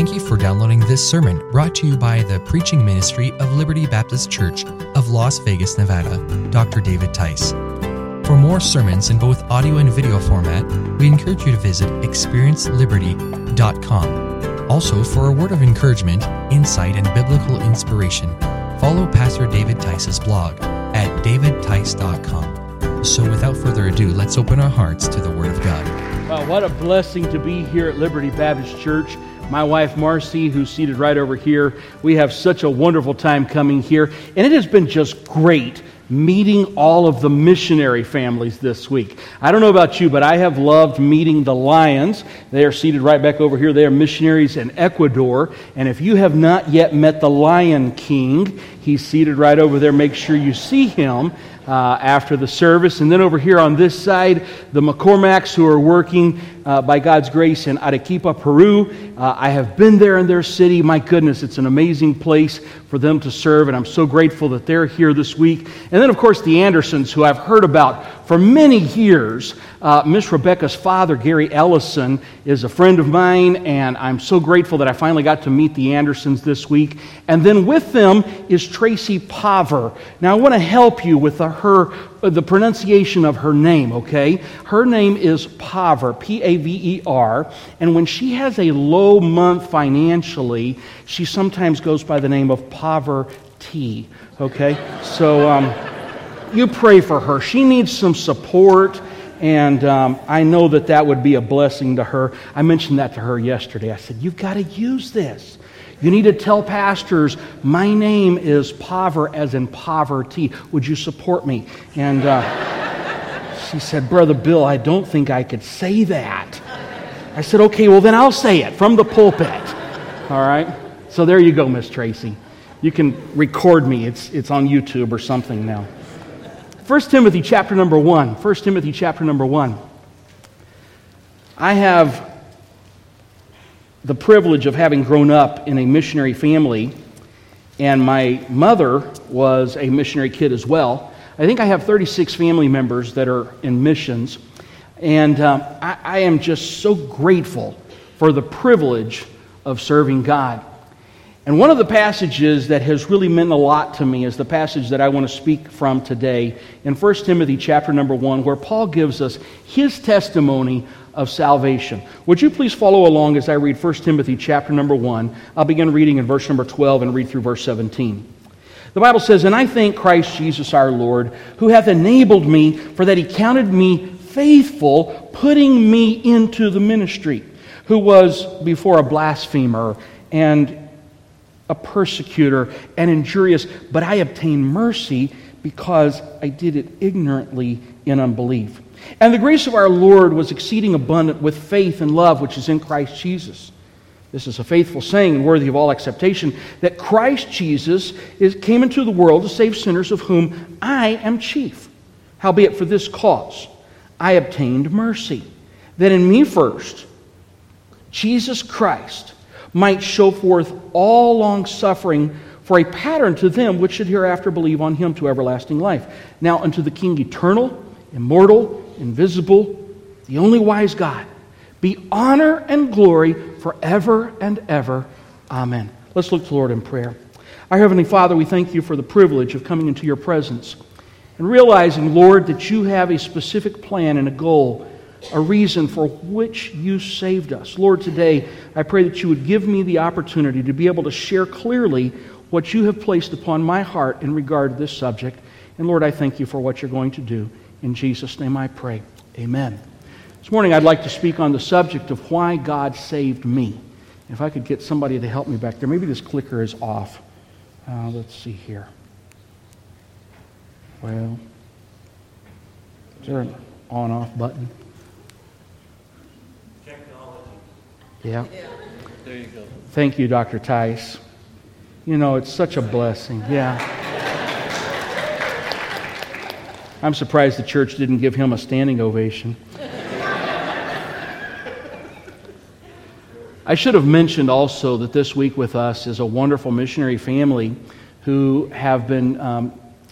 Thank you for downloading this sermon brought to you by the preaching ministry of Liberty Baptist Church of Las Vegas, Nevada, Dr. David Tice. For more sermons in both audio and video format, we encourage you to visit ExperienceLiberty.com. Also, for a word of encouragement, insight, and biblical inspiration, follow Pastor David Tice's blog at DavidTice.com. So without further ado, let's open our hearts to the Word of God. Wow, what a blessing to be here at Liberty Baptist Church. My wife, Marcy, who's seated right over here. We have such a wonderful time coming here. And it has been just great meeting all of the missionary families this week. I don't know about you, but I have loved meeting the Lions. They are seated right back over here. They are missionaries in Ecuador. And if you have not yet met the Lion King, he's seated right over there. Make sure you see him after the service. And then over here on this side, the McCormacks, who are working by God's grace in Arequipa, Peru. I have been there in their city. My goodness, it's an amazing place for them to serve, and I'm so grateful that they're here this week. And then, of course, the Andersons, who I've heard about for many years. Miss Rebecca's father, Gary Ellison, is a friend of mine, and I'm so grateful that I finally got to meet the Andersons this week. And then with them is Tracy Paver. Now, I want to help you with the pronunciation of her name, okay? Her name is Paver, P-A-V-E-R, and when she has a low month financially, she sometimes goes by the name of Poverty, okay? So you pray for her. She needs some support, and I know that would be a blessing to her. I mentioned that to her yesterday. I said, you've got to use this. You need to tell pastors, my name is Paver, as in poverty. Would you support me? And she said, Brother Bill, I don't think I could say that. I said, okay, well then I'll say it from the pulpit. All right? So there you go, Miss Tracy. You can record me. It's on YouTube or something now. 1 Timothy chapter number 1. I have the privilege of having grown up in a missionary family, and my mother was a missionary kid as well. I think I have 36 family members that are in missions, and I am just so grateful for the privilege of serving God. And one of the passages that has really meant a lot to me is the passage that I want to speak from today in 1 Timothy chapter number 1, where Paul gives us his testimony of salvation. Would you please follow along as I read 1 Timothy chapter number 1. I'll begin reading in verse number 12 and read through verse 17. The Bible says, "And I thank Christ Jesus our Lord, who hath enabled me, for that he counted me faithful, putting me into the ministry, who was before a blasphemer and a persecutor and injurious, but I obtained mercy because I did it ignorantly in unbelief. And the grace of our Lord was exceeding abundant with faith and love which is in Christ Jesus. This is a faithful saying and worthy of all acceptation, that Christ Jesus came into the world to save sinners, of whom I am chief. Howbeit for this cause I obtained mercy, that in me first Jesus Christ might show forth all long-suffering for a pattern to them which should hereafter believe on him to everlasting life. Now unto the King eternal, immortal, invisible, the only wise God, be honor and glory forever and ever. Amen." Let's look to the Lord in prayer. Our Heavenly Father, we thank you for the privilege of coming into your presence and realizing, Lord, that you have a specific plan and a goal, a reason for which you saved us. Lord, today I pray that you would give me the opportunity to be able to share clearly what you have placed upon my heart in regard to this subject. And Lord, I thank you for what you're going to do. In Jesus' name I pray. Amen. This morning I'd like to speak on the subject of why God saved me. If I could get somebody to help me back there. Maybe this clicker is off. Let's see here. Well, is there an on-off button? Technology. Yeah. There you go. Thank you, Dr. Tice. You know, it's such a blessing. Yeah. I'm surprised the church didn't give him a standing ovation. I should have mentioned also that this week with us is a wonderful missionary family who have been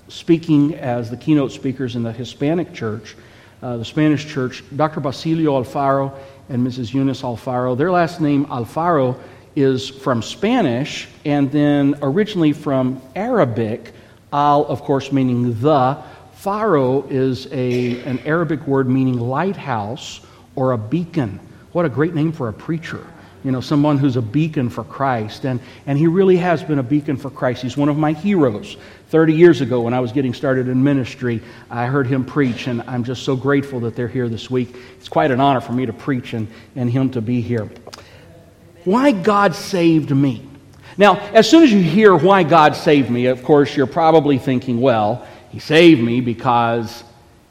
speaking as the keynote speakers in the Hispanic church, the Spanish church, Dr. Basilio Alfaro and Mrs. Eunice Alfaro. Their last name, Alfaro, is from Spanish and then originally from Arabic. Al, of course, meaning the. Faro is an Arabic word meaning lighthouse or a beacon. What a great name for a preacher. You know, someone who's a beacon for Christ. And he really has been a beacon for Christ. He's one of my heroes. 30 years ago when I was getting started in ministry, I heard him preach, and I'm just so grateful that they're here this week. It's quite an honor for me to preach and him to be here. Why God saved me. Now, as soon as you hear why God saved me, of course, you're probably thinking, well, he saved me because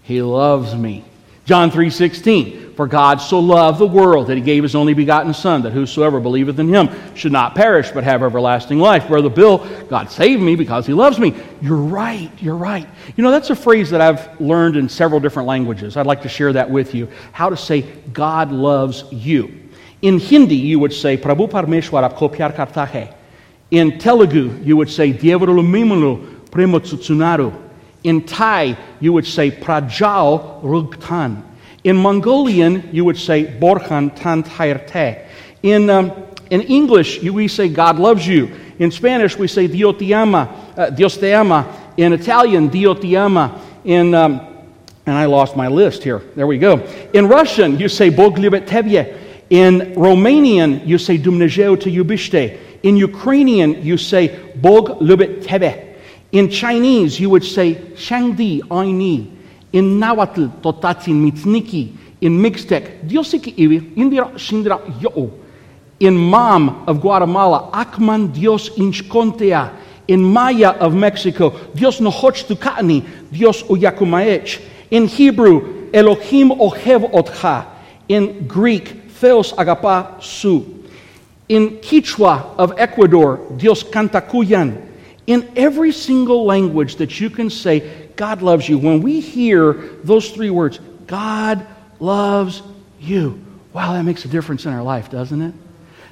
he loves me. John 3:16, for God so loved the world that he gave his only begotten Son, that whosoever believeth in him should not perish but have everlasting life. Brother Bill, God saved me because he loves me. You're right, you're right. You know, that's a phrase that I've learned in several different languages. I'd like to share that with you, how to say God loves you. In Hindi, you would say, Prabhu Parmeshwara Kopyar Kartahe. In Telugu, you would say, Dievaru Mimulu Premotsunaru. In Thai, you would say Prajao Rugtan. In Mongolian, you would say Borhan Tan Thairte. In English, we say God loves you. In Spanish, we say Dio te ama, Dios te ama. In Italian, Dio te ama. And I lost my list here. There we go. In Russian, you say Bog ljubit tebye. In Romanian, you say Dumnezeu te iubiste. In Ukrainian, you say Bog ljubit tebe. In Chinese, you would say, Shangdi Aini. In Nahuatl, Totatsin Mitzniki. In Mixtec, Diosiki Iwi, Indira Shindra Yo. In Mam of Guatemala, Akman Dios Inchcontea. In Maya of Mexico, Dios Nohoch Tukani, Dios Uyakumaech. In Hebrew, Elohim Ohev Otcha. In Greek, Theos Agapa Su. In Quechua of Ecuador, Dios Cantacuyan. In every single language that you can say, God loves you. When we hear those three words, God loves you. Wow, that makes a difference in our life, doesn't it?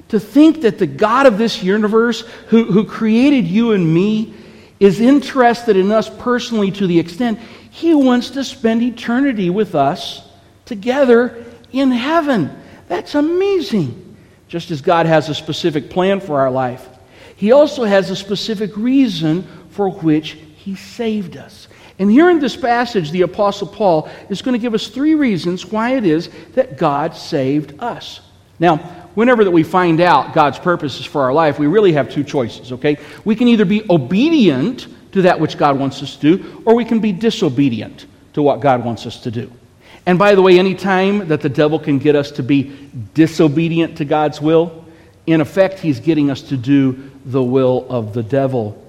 To think that the God of this universe, who created you and me, is interested in us personally to the extent he wants to spend eternity with us together in heaven. That's amazing. Just as God has a specific plan for our life, he also has a specific reason for which he saved us. And here in this passage, the Apostle Paul is going to give us three reasons why it is that God saved us. Now, whenever that we find out God's purposes for our life, we really have two choices, okay? We can either be obedient to that which God wants us to do, or we can be disobedient to what God wants us to do. And by the way, any time that the devil can get us to be disobedient to God's will, in effect, he's getting us to do the will of the devil.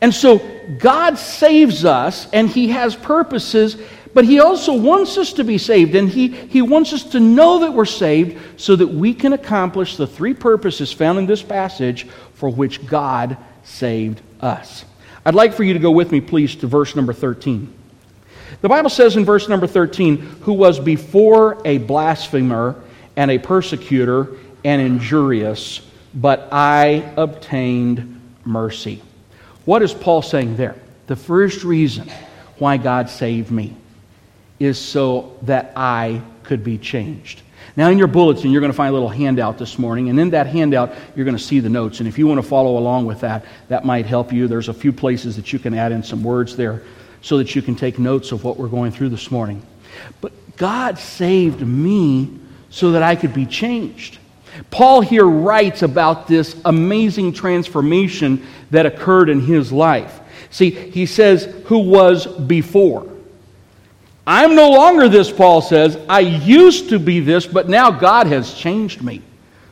And so God saves us, and he has purposes, but he also wants us to be saved, and he wants us to know that we're saved so that we can accomplish the three purposes found in this passage for which God saved us. I'd like for you to go with me, please, to verse number 13. The Bible says in verse number 13, who was before a blasphemer and a persecutor and injurious, but I obtained mercy. What is Paul saying there? The first reason why God saved me is so that I could be changed. Now in your bulletin, you're going to find a little handout this morning, and in that handout, you're going to see the notes. And if you want to follow along with that, that might help you. There's a few places that you can add in some words there so that you can take notes of what we're going through this morning. But God saved me so that I could be changed. Paul here writes about this amazing transformation that occurred in his life. See, he says, who was before. I'm no longer this, Paul says. I used to be this, but now God has changed me.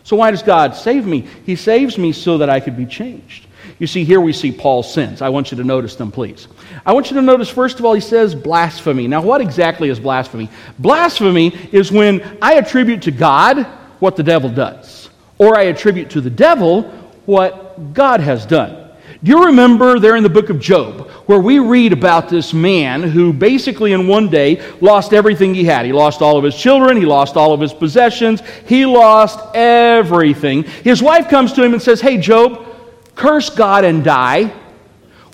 So why does God save me? He saves me so that I could be changed. You see, here we see Paul's sins. I want you to notice them, please. I want you to notice, first of all, he says blasphemy. Now, what exactly is blasphemy? Blasphemy is when I attribute to God what the devil does, or I attribute to the devil what God has done. Do you remember there in the book of Job, where we read about this man who basically in one day lost everything he had? He lost all of his children, he lost all of his possessions, he lost everything. His wife comes to him and says, hey Job, curse God and die.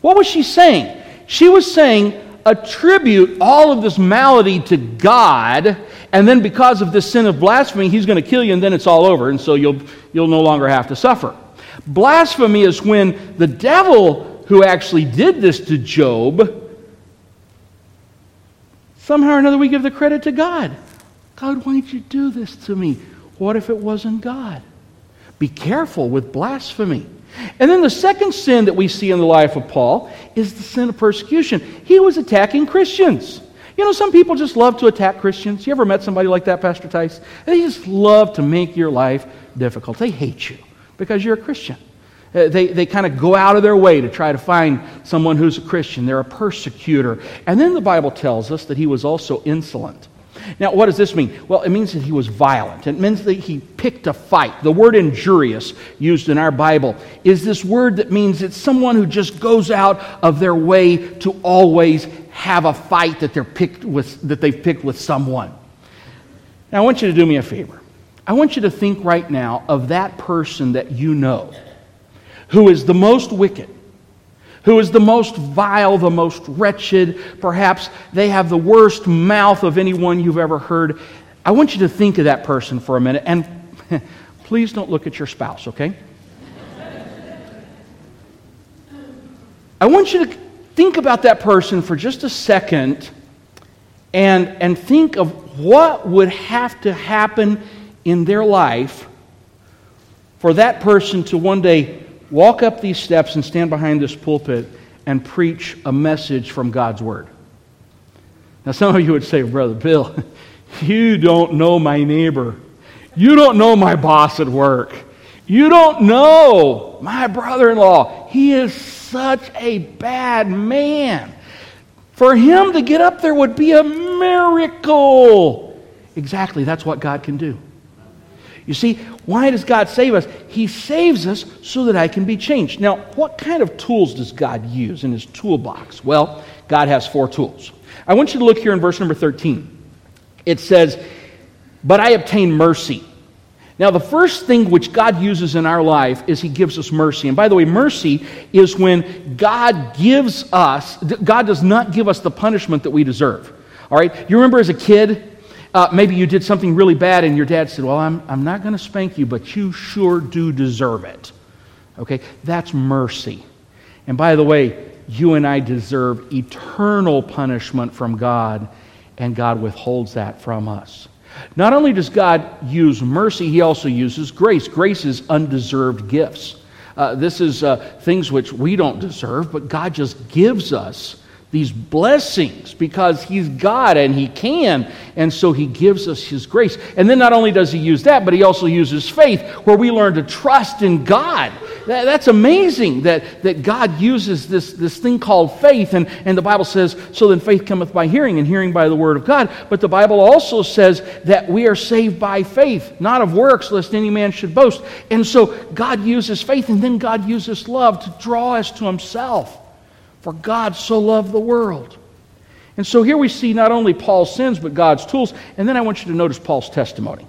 What was she saying? She was saying, attribute all of this malady to God, and then because of this sin of blasphemy, he's going to kill you, and then it's all over, and so you'll no longer have to suffer. Blasphemy is when the devil who actually did this to Job, somehow or another we give the credit to God. God, why did you do this to me? What if it wasn't God? Be careful with blasphemy. And then the second sin that we see in the life of Paul is the sin of persecution. He was attacking Christians. You know, some people just love to attack Christians. You ever met somebody like that, Pastor Tice? They just love to make your life difficult. They hate you because you're a Christian. They kind of go out of their way to try to find someone who's a Christian. They're a persecutor. And then the Bible tells us that he was also insolent. Now, what does this mean? Well, it means that he was violent. It means that he picked a fight. The word injurious used in our Bible is this word that means it's someone who just goes out of their way to always have a fight that they've picked with someone. Now, I want you to do me a favor. I want you to think right now of that person that you know who is the most wicked, who is the most vile, the most wretched. Perhaps they have the worst mouth of anyone you've ever heard. I want you to think of that person for a minute, and please don't look at your spouse, okay? I want you to think about that person for just a second and think of what would have to happen in their life for that person to one day walk up these steps and stand behind this pulpit and preach a message from God's Word. Now, some of you would say, Brother Bill, you don't know my neighbor. You don't know my boss at work. You don't know my brother-in-law. He is such a bad man. For him to get up there would be a miracle. Exactly, that's what God can do. You see, why does God save us? He saves us so that I can be changed. Now, what kind of tools does God use in his toolbox? Well, God has four tools. I want you to look here in verse number 13. It says, "But I obtain mercy." Now, the first thing which God uses in our life is he gives us mercy. And by the way, mercy is when God does not give us the punishment that we deserve. All right? You remember as a kid, maybe you did something really bad and your dad said, well, I'm not going to spank you, but you sure do deserve it. Okay, that's mercy. And by the way, you and I deserve eternal punishment from God, and God withholds that from us. Not only does God use mercy, he also uses grace. Grace is undeserved gifts. This is things which we don't deserve, but God just gives us these blessings because he's God and he can, and so he gives us his grace. And then not only does he use that, but he also uses faith, where we learn to trust in God. That's amazing that God uses this thing called faith, and the Bible says, so then faith cometh by hearing, and hearing by the word of God. But the Bible also says that we are saved by faith, not of works, lest any man should boast. And so God uses faith, and then God uses love to draw us to himself. For God so loved the world. And so here we see not only Paul's sins, but God's tools. And then I want you to notice Paul's testimony.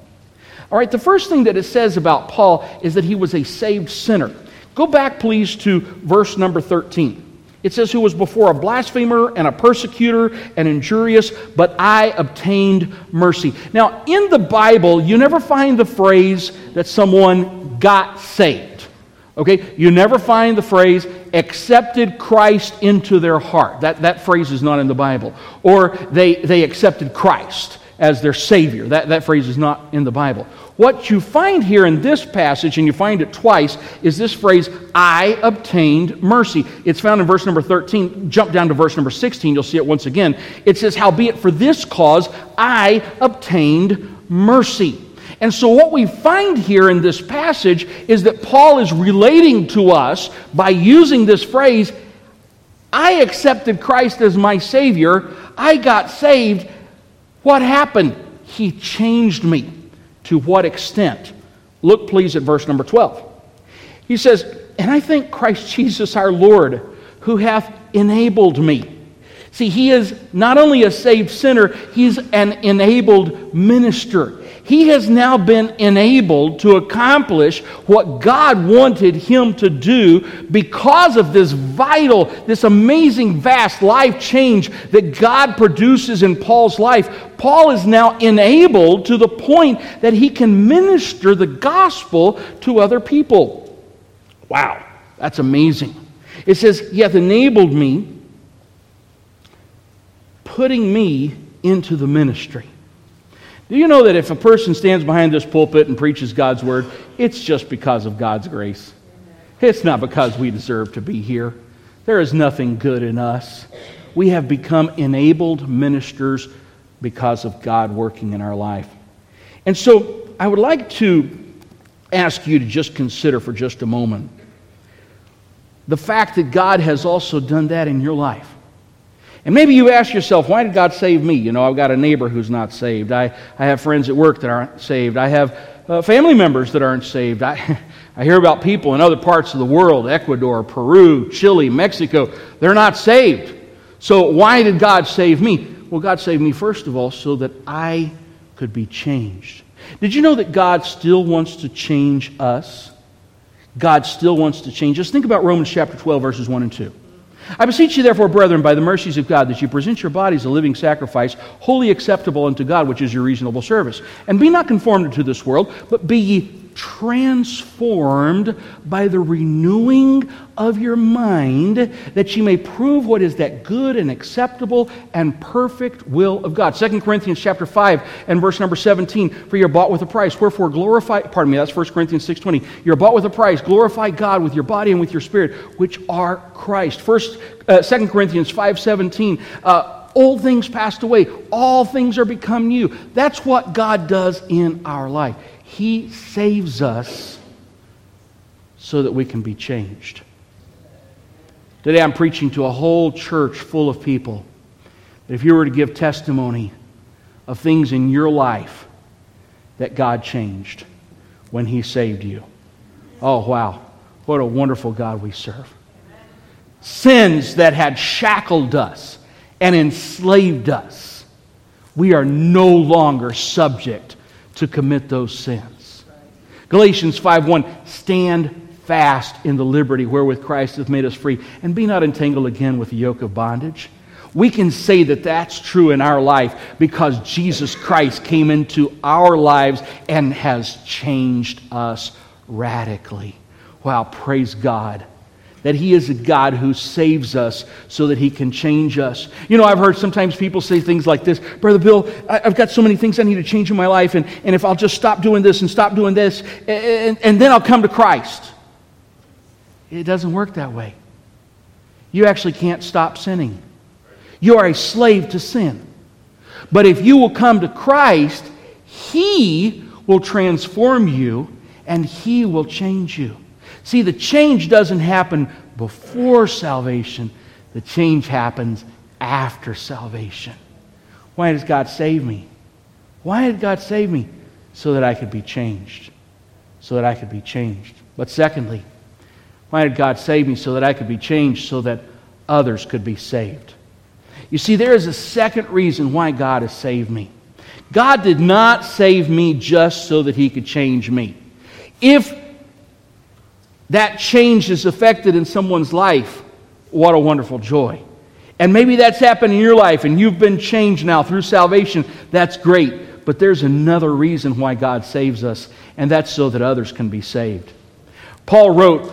All right, the first thing that it says about Paul is that he was a saved sinner. Go back, please, to verse number 13. It says, who was before a blasphemer and a persecutor and injurious, but I obtained mercy. Now, in the Bible, you never find the phrase that someone got saved. Okay, you never find the phrase accepted Christ into their heart. That phrase is not in the Bible. Or they accepted Christ as their Savior. That phrase is not in the Bible. What you find here in this passage, and you find it twice, is this phrase, I obtained mercy. It's found in verse number 13. Jump down to verse number 16, you'll see it once again. It says, howbeit for this cause I obtained mercy. And so what we find here in this passage is that Paul is relating to us by using this phrase, I accepted Christ as my Savior, I got saved, what happened? He changed me. To what extent? Look please at verse number 12. He says, and I thank Christ Jesus our Lord, who hath enabled me. See, he is not only a saved sinner, he's an enabled minister. He has now been enabled to accomplish what God wanted him to do because of this vital, this amazing, vast life change that God produces in Paul's life. Paul is now enabled to the point that he can minister the gospel to other people. Wow, that's amazing. It says, he hath enabled me, putting me into the ministry. Do you know that if a person stands behind this pulpit and preaches God's word, it's just because of God's grace? It's not because we deserve to be here. There is nothing good in us. We have become enabled ministers because of God working in our life. And so I would like to ask you to just consider for just a moment the fact that God has also done that in your life. And maybe you ask yourself, why did God save me? You know, I've got a neighbor who's not saved. I have friends at work that aren't saved. I have family members that aren't saved. I hear about people in other parts of the world, Ecuador, Peru, Chile, Mexico, they're not saved. So why did God save me? Well, God saved me, first of all, so that I could be changed. Did you know that God still wants to change us? God still wants to change us. Think about Romans chapter 12, verses 1 and 2. I beseech you, therefore, brethren, by the mercies of God, that you present your bodies a living sacrifice, wholly acceptable unto God, which is your reasonable service. And be not conformed to this world, but be ye transformed by the renewing of your mind, that ye may prove what is that good and acceptable and perfect will of God. 2 Corinthians chapter 5 and verse number 17, for you're bought with a price, wherefore glorify, pardon me, that's 1 Corinthians 6:20, you're bought with a price, glorify God with your body and with your spirit, which are Christ. 2 Corinthians 5:17, old things passed away, all things are become new. That's what God does in our life. He saves us so that we can be changed. Today I'm preaching to a whole church full of people. If you were to give testimony of things in your life that God changed when He saved you. Oh, wow. What a wonderful God we serve. Sins that had shackled us and enslaved us, we are no longer subject to commit those sins. Galatians 5:1, stand fast in the liberty wherewith Christ hath made us free, and be not entangled again with the yoke of bondage. We can say that that's true in our life because Jesus Christ came into our lives and has changed us radically. Wow, praise God that He is a God who saves us so that He can change us. You know, I've heard sometimes people say things like this, Brother Bill, I've got so many things I need to change in my life, and if I'll just stop doing this and stop doing this, and then I'll come to Christ. It doesn't work that way. You actually can't stop sinning. You are a slave to sin. But if you will come to Christ, He will transform you and He will change you. See, the change doesn't happen before salvation. The change happens after salvation. Why does God save me? Why did God save me? So that I could be changed. So that I could be changed. But secondly, why did God save me? So that I could be changed, so that others could be saved. You see, there is a second reason why God has saved me. God did not save me just so that He could change me. If that change is affected in someone's life, what a wonderful joy. And maybe that's happened in your life and you've been changed now through salvation. That's great. But there's another reason why God saves us, and that's so that others can be saved. Paul wrote,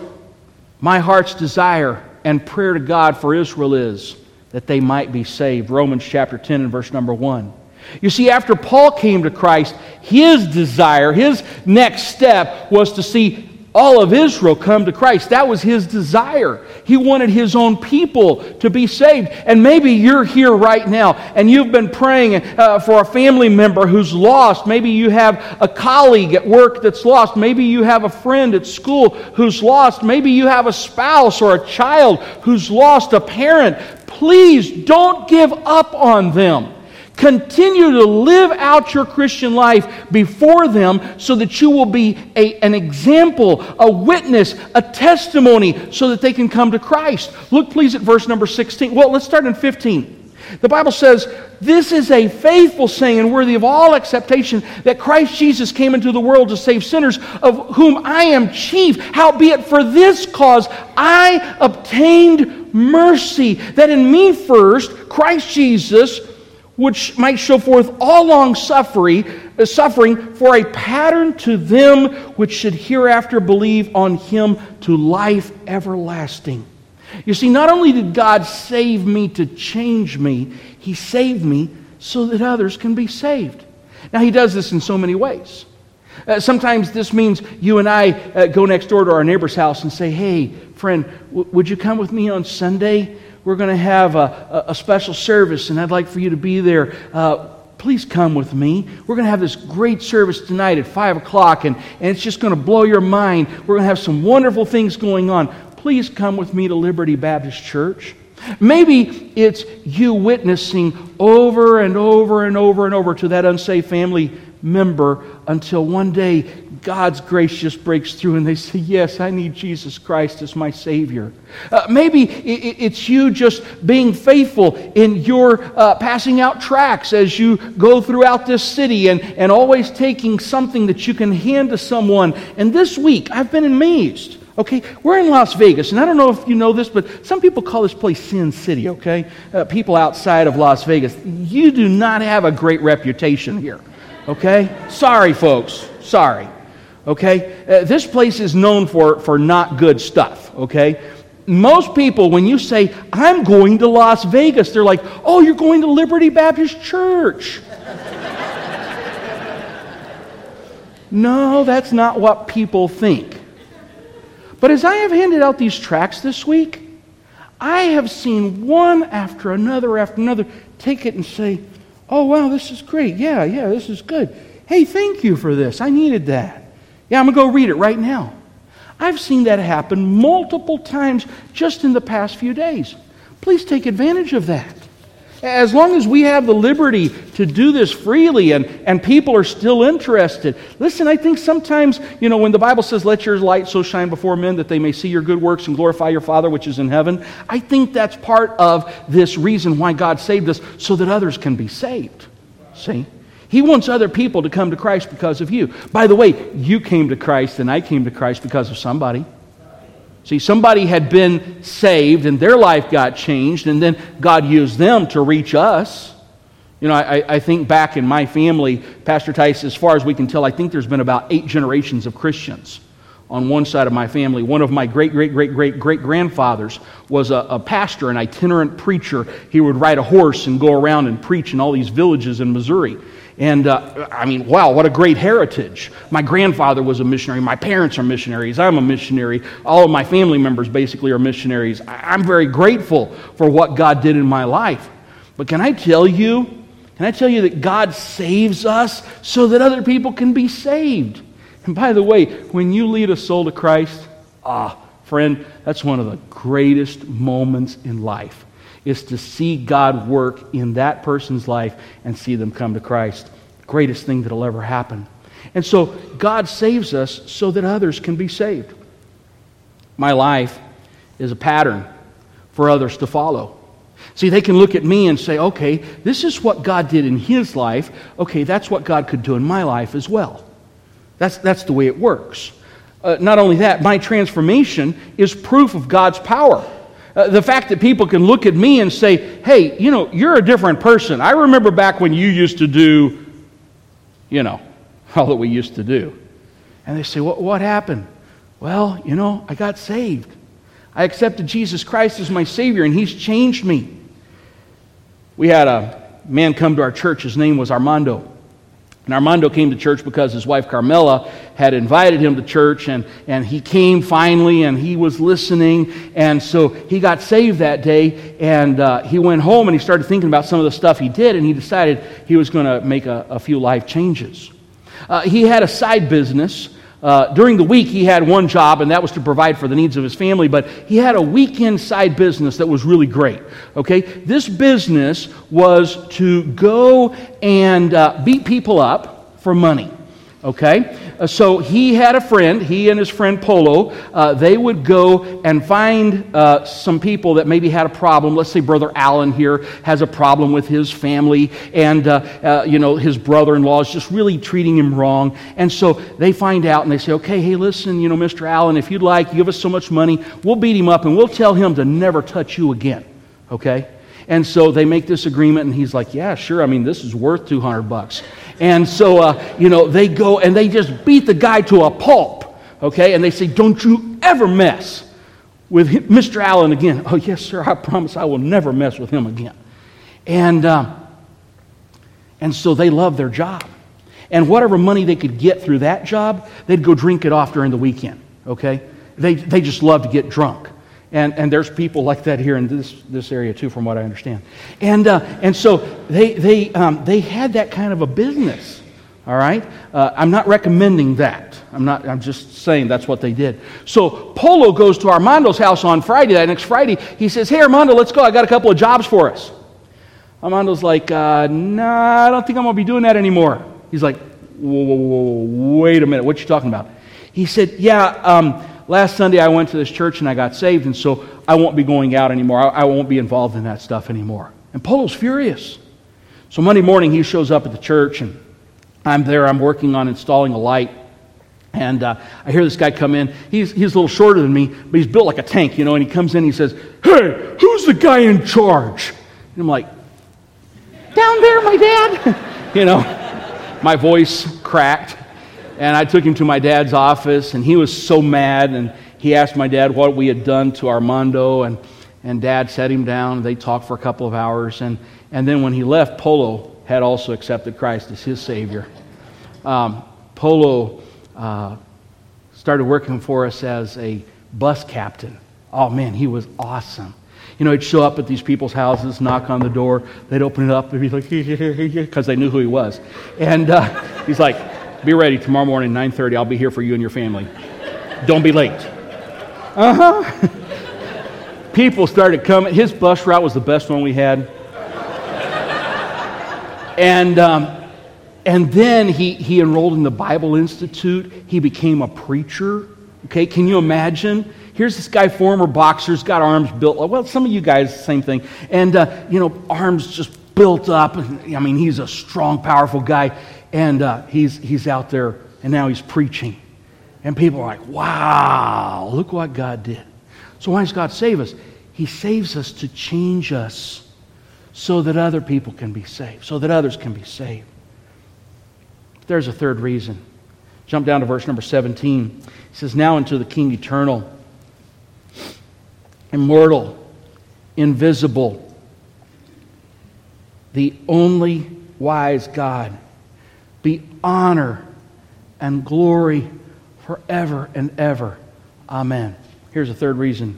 my heart's desire and prayer to God for Israel is that they might be saved. Romans chapter 10 and verse number 1. You see, after Paul came to Christ, his desire, his next step was to see all of Israel come to Christ. That was his desire. He wanted his own people to be saved. And maybe you're here right now and you've been praying for a family member who's lost. Maybe you have a colleague at work that's lost. Maybe you have a friend at school who's lost. Maybe you have a spouse or a child who's lost, a parent. Please don't give up on them. Continue to live out your Christian life before them so that you will be an example, a witness, a testimony, so that they can come to Christ. Look, please, at verse number 16. Well, let's start in 15. The Bible says, this is a faithful saying and worthy of all acceptation, that Christ Jesus came into the world to save sinners, of whom I am chief. Howbeit for this cause I obtained mercy, that in me first Christ Jesus, which might show forth all long suffering, is suffering for a pattern to them which should hereafter believe on him to life everlasting. You see, not only did God save me to change me, he saved me so that others can be saved. Now, he does this in so many ways. Sometimes this means you and I go next door to our neighbor's house and say, hey, friend, would you come with me on Sunday? We're going to have a special service, and I'd like for you to be there. Please come with me. We're going to have this great service tonight at 5 o'clock, and it's just going to blow your mind. We're going to have some wonderful things going on. Please come with me to Liberty Baptist Church. Maybe it's you witnessing over and over and over and over to that unsaved family member until one day God's grace just breaks through and they say, yes, I need Jesus Christ as my Savior. Maybe it's you just being faithful in your passing out tracts as you go throughout this city and always taking something that you can hand to someone. And this week, I've been amazed. Okay, we're in Las Vegas, and I don't know if you know this, but some people call this place Sin City, okay? People outside of Las Vegas, you do not have a great reputation here, okay? Sorry, folks, sorry, okay? This place is known for not good stuff, okay? Most people, when you say, I'm going to Las Vegas, they're like, oh, you're going to Liberty Baptist Church. No, that's not what people think. But as I have handed out these tracts this week, I have seen one after another take it and say, oh, wow, this is great. Yeah, this is good. Hey, thank you for this. I needed that. Yeah, I'm going to go read it right now. I've seen that happen multiple times just in the past few days. Please take advantage of that. As long as we have the liberty to do this freely and people are still interested. Listen, I think sometimes, when the Bible says, let your light so shine before men that they may see your good works and glorify your Father which is in heaven, I think that's part of this reason why God saved us, so that others can be saved. See? He wants other people to come to Christ because of you. By the way, you came to Christ and I came to Christ because of somebody. See, somebody had been saved and their life got changed, and then God used them to reach us. I think back in my family, Pastor Tice, as far as we can tell, I think there's been about 8 generations of Christians on one side of my family. One of my great-great-great-great-great-grandfathers was a pastor, an itinerant preacher. He would ride a horse and go around and preach in all these villages in Missouri. And, wow, what a great heritage. My grandfather was a missionary. My parents are missionaries. I'm a missionary. All of my family members basically are missionaries. I'm very grateful for what God did in my life. But can I tell you that God saves us so that other people can be saved? And by the way, when you lead a soul to Christ, friend, that's one of the greatest moments in life. Is to see God work in that person's life and see them come to Christ. The greatest thing that'll ever happen. And so God saves us so that others can be saved. My life is a pattern for others to follow. See, they can look at me and say, okay, this is what God did in his life. Okay, that's what God could do in my life as well. That's the way it works. Not only that, my transformation is proof of God's power. The fact that people can look at me and say, hey, you're a different person. I remember back when you used to do, all that we used to do. And they say, what happened? Well, I got saved. I accepted Jesus Christ as my Savior, and He's changed me. We had a man come to our church. His name was Armando. And Armando came to church because his wife Carmela had invited him to church, and he came finally, and he was listening, and so he got saved that day, and he went home and he started thinking about some of the stuff he did, and he decided he was going to make a few life changes. He had a side business. During the week he had one job, and that was to provide for the needs of his family, but he had a weekend side business that was really great. Okay, this business was to go and beat people up for money. Okay, so he had a friend. He and his friend Polo, they would go and find some people that maybe had a problem. Let's say Brother Allen here has a problem with his family, and his brother-in-law is just really treating him wrong. And so they find out and they say, okay, hey, listen, Mr. Allen, if you'd like, give us so much money, we'll beat him up and we'll tell him to never touch you again. Okay. And so they make this agreement, and he's like, yeah, sure, I mean, this is worth $200. And so, they go, and they just beat the guy to a pulp, okay? And they say, don't you ever mess with him, Mr. Allen again. Oh, yes, sir, I promise I will never mess with him again. And so they love their job. And whatever money they could get through that job, they'd go drink it off during the weekend, okay? They just love to get drunk. And there's people like that here in this area too, from what I understand. And so they had that kind of a business, all right? I'm not recommending that. I'm just saying that's what they did. So Polo goes to Armando's house on Friday, that next Friday. He says, hey, Armando, let's go. I got a couple of jobs for us. Armando's like, nah, I don't think I'm going to be doing that anymore. He's like, whoa, wait a minute, what you talking about? He said, last Sunday I went to this church and I got saved, and so I won't be going out anymore. I won't be involved in that stuff anymore. And Polo's furious. So Monday morning he shows up at the church, and I'm there. I'm working on installing a light, and I hear this guy come in. He's a little shorter than me, but he's built like a tank, and he comes in and he says, hey, who's the guy in charge? And I'm like, down there, my dad. My voice cracked, and I took him to my dad's office, and he was so mad, and he asked my dad what we had done to Armando, and Dad sat him down. They talked for a couple of hours, and then when he left, Polo had also accepted Christ as his Savior. Polo started working for us as a bus captain. Oh, man, he was awesome. He'd show up at these people's houses, knock on the door. They'd open it up, and he'd be like, because they knew who he was. And he's like, be ready tomorrow morning, 9:30. I'll be here for you and your family. Don't be late. People started coming. His bus route was the best one we had. And then he enrolled in the Bible Institute. He became a preacher. Okay, can you imagine? Here's this guy, former boxer, has got arms built. Well, some of you guys, same thing. And, arms just built up. I mean, he's a strong, powerful guy. And he's out there, and now he's preaching. And people are like, wow, look what God did. So why does God save us? He saves us to change us so that other people can be saved, so that others can be saved. There's a third reason. Jump down to verse number 17. It says, now unto the King eternal, immortal, invisible, the only wise God, be honor and glory forever and ever. Amen. Here's a third reason,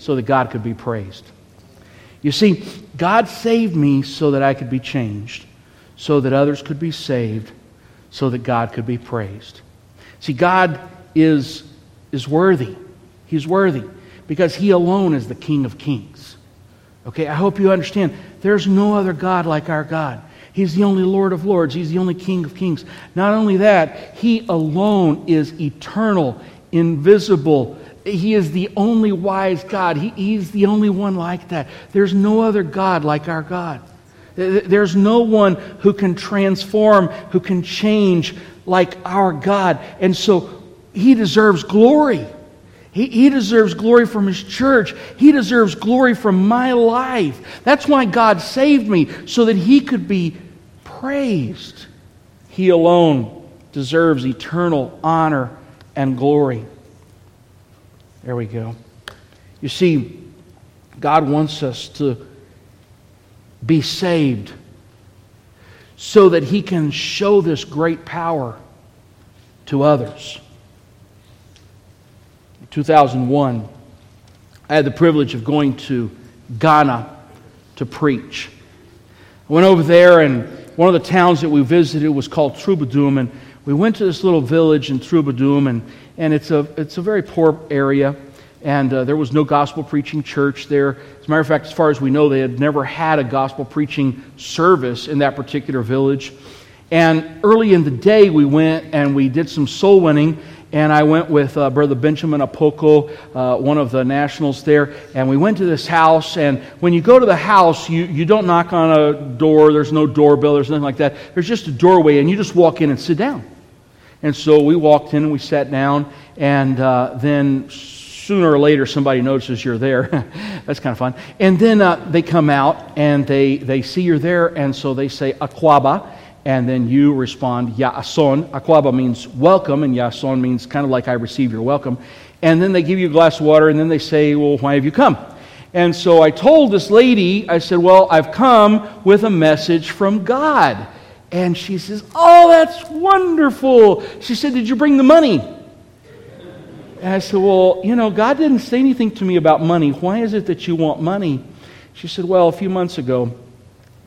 so that God could be praised. You see, God saved me so that I could be changed, so that others could be saved, so that God could be praised. See, God is worthy. He's worthy. Because he alone is the King of Kings. Okay, I hope you understand. There's no other God like our God. He's the only Lord of Lords. He's the only King of Kings. Not only that, he alone is eternal, invisible. He is the only wise God. He's the only one like that. There's no other God like our God. There's no one who can transform, who can change like our God. And so he deserves glory. He deserves glory from his church. He deserves glory from my life. That's why God saved me, so that he could be praised. He alone deserves eternal honor and glory. There we go. You see, God wants us to be saved so that he can show this great power to others. 2001, I had the privilege of going to Ghana to preach. I went over there, and one of the towns that we visited was called Troubadoum, and we went to this little village in Troubadoum, and it's a very poor area, and there was no gospel preaching church there. As a matter of fact, as far as we know, they had never had a gospel preaching service in that particular village. And early in the day, we went and we did some soul winning. And I went with Brother Benjamin Apoko, one of the nationals there, and we went to this house, and when you go to the house, you don't knock on a door, there's no doorbell, there's nothing like that. There's just a doorway, and you just walk in and sit down. And so we walked in and we sat down, and then sooner or later somebody notices you're there. That's kind of fun. And then they come out and they see you're there, and so they say Akwaba, and then you respond Ya'ason. Akwaba means welcome, and Ya'ason means kind of like I receive your welcome. And then they give you a glass of water, and then they say, well, why have you come? And so I told this lady, I said, well, I've come with a message from God. And she says, oh, that's wonderful. She said, did you bring the money? And I said, well, you know, God didn't say anything to me about money. Why is it that you want money? She said, well, a few months ago,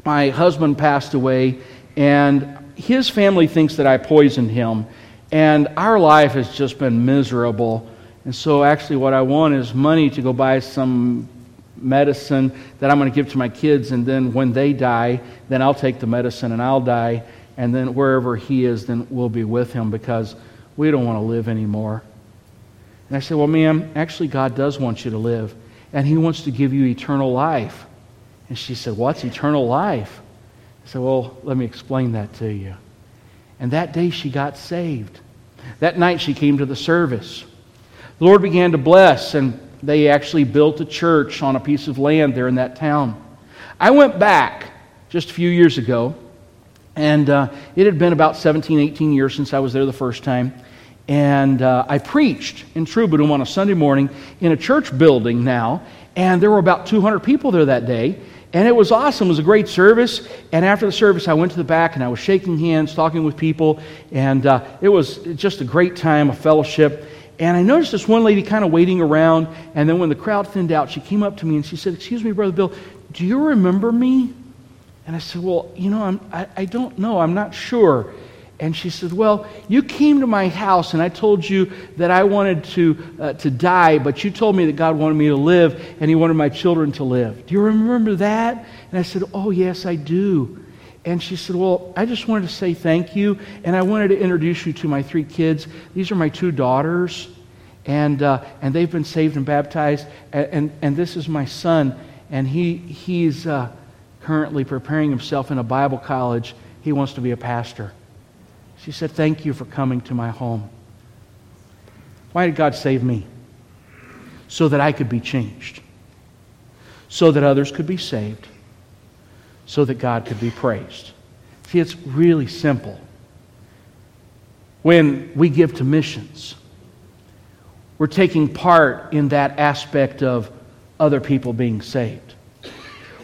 my husband passed away, and his family thinks that I poisoned him. And our life has just been miserable. And so actually what I want is money to go buy some medicine that I'm going to give to my kids, and then when they die, then I'll take the medicine and I'll die, and then wherever he is, then we'll be with him because we don't want to live anymore. And I said, well, ma'am, actually God does want you to live, and he wants to give you eternal life. And she said, what's eternal life? I said, well, let me explain that to you. And that day she got saved. That night she came to the service. The Lord began to bless, and they actually built a church on a piece of land there in that town. I went back just a few years ago, and it had been about 17, 18 years since I was there the first time. And I preached in Troubadoum on a Sunday morning in a church building now, and there were about 200 people there that day. And it was awesome. It was a great service. And after the service, I went to the back, and I was shaking hands, talking with people, and it was just a great time of fellowship. And I noticed this one lady kind of waiting around, and then when the crowd thinned out, she came up to me and she said, excuse me, Brother Bill, do you remember me? And I said, well, you know, I don't know. I'm not sure. And she said, well, you came to my house, and I told you that I wanted to die, but you told me that God wanted me to live, and he wanted my children to live. Do you remember that? And I said, oh, yes, I do. And she said, well, I just wanted to say thank you, and I wanted to introduce you to my three kids. These are my two daughters, and they've been saved and baptized, and this is my son, and he's currently preparing himself in a Bible college. He wants to be a pastor. She said, thank you for coming to my home. Why did God save me? So that I could be changed, so that others could be saved, so that God could be praised. See, it's really simple. When we give to missions, we're taking part in that aspect of other people being saved.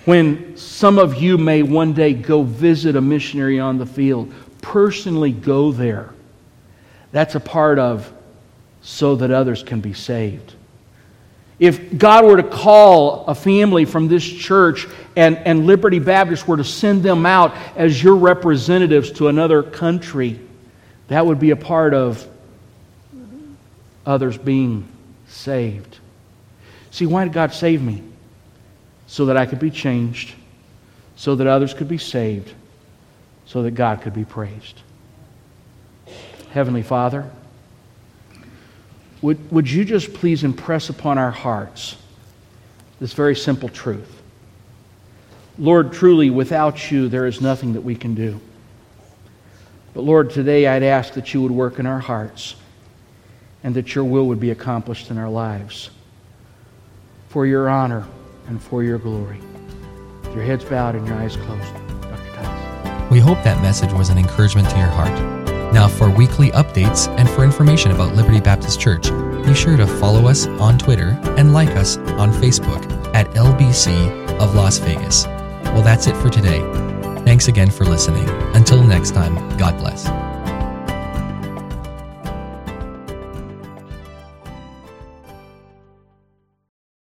When some of you may one day go visit a missionary on the field, personally go there, that's a part of so that others can be saved. If God were to call a family from this church and Liberty Baptist were to send them out as your representatives to another country, that would be a part of others being saved. See, why did God save me? So that I could be changed, so that others could be saved, so that God could be praised. Heavenly Father, would you just please impress upon our hearts this very simple truth? Lord, truly, without you, there is nothing that we can do. But Lord, today I'd ask that you would work in our hearts and that your will would be accomplished in our lives for your honor and for your glory. With your heads bowed and your eyes closed, Dr. Tice. We hope that message was an encouragement to your heart. Now, for weekly updates and for information about Liberty Baptist Church, be sure to follow us on Twitter and like us on Facebook at LBC of Las Vegas. Well, that's it for today. Thanks again for listening. Until next time, God bless.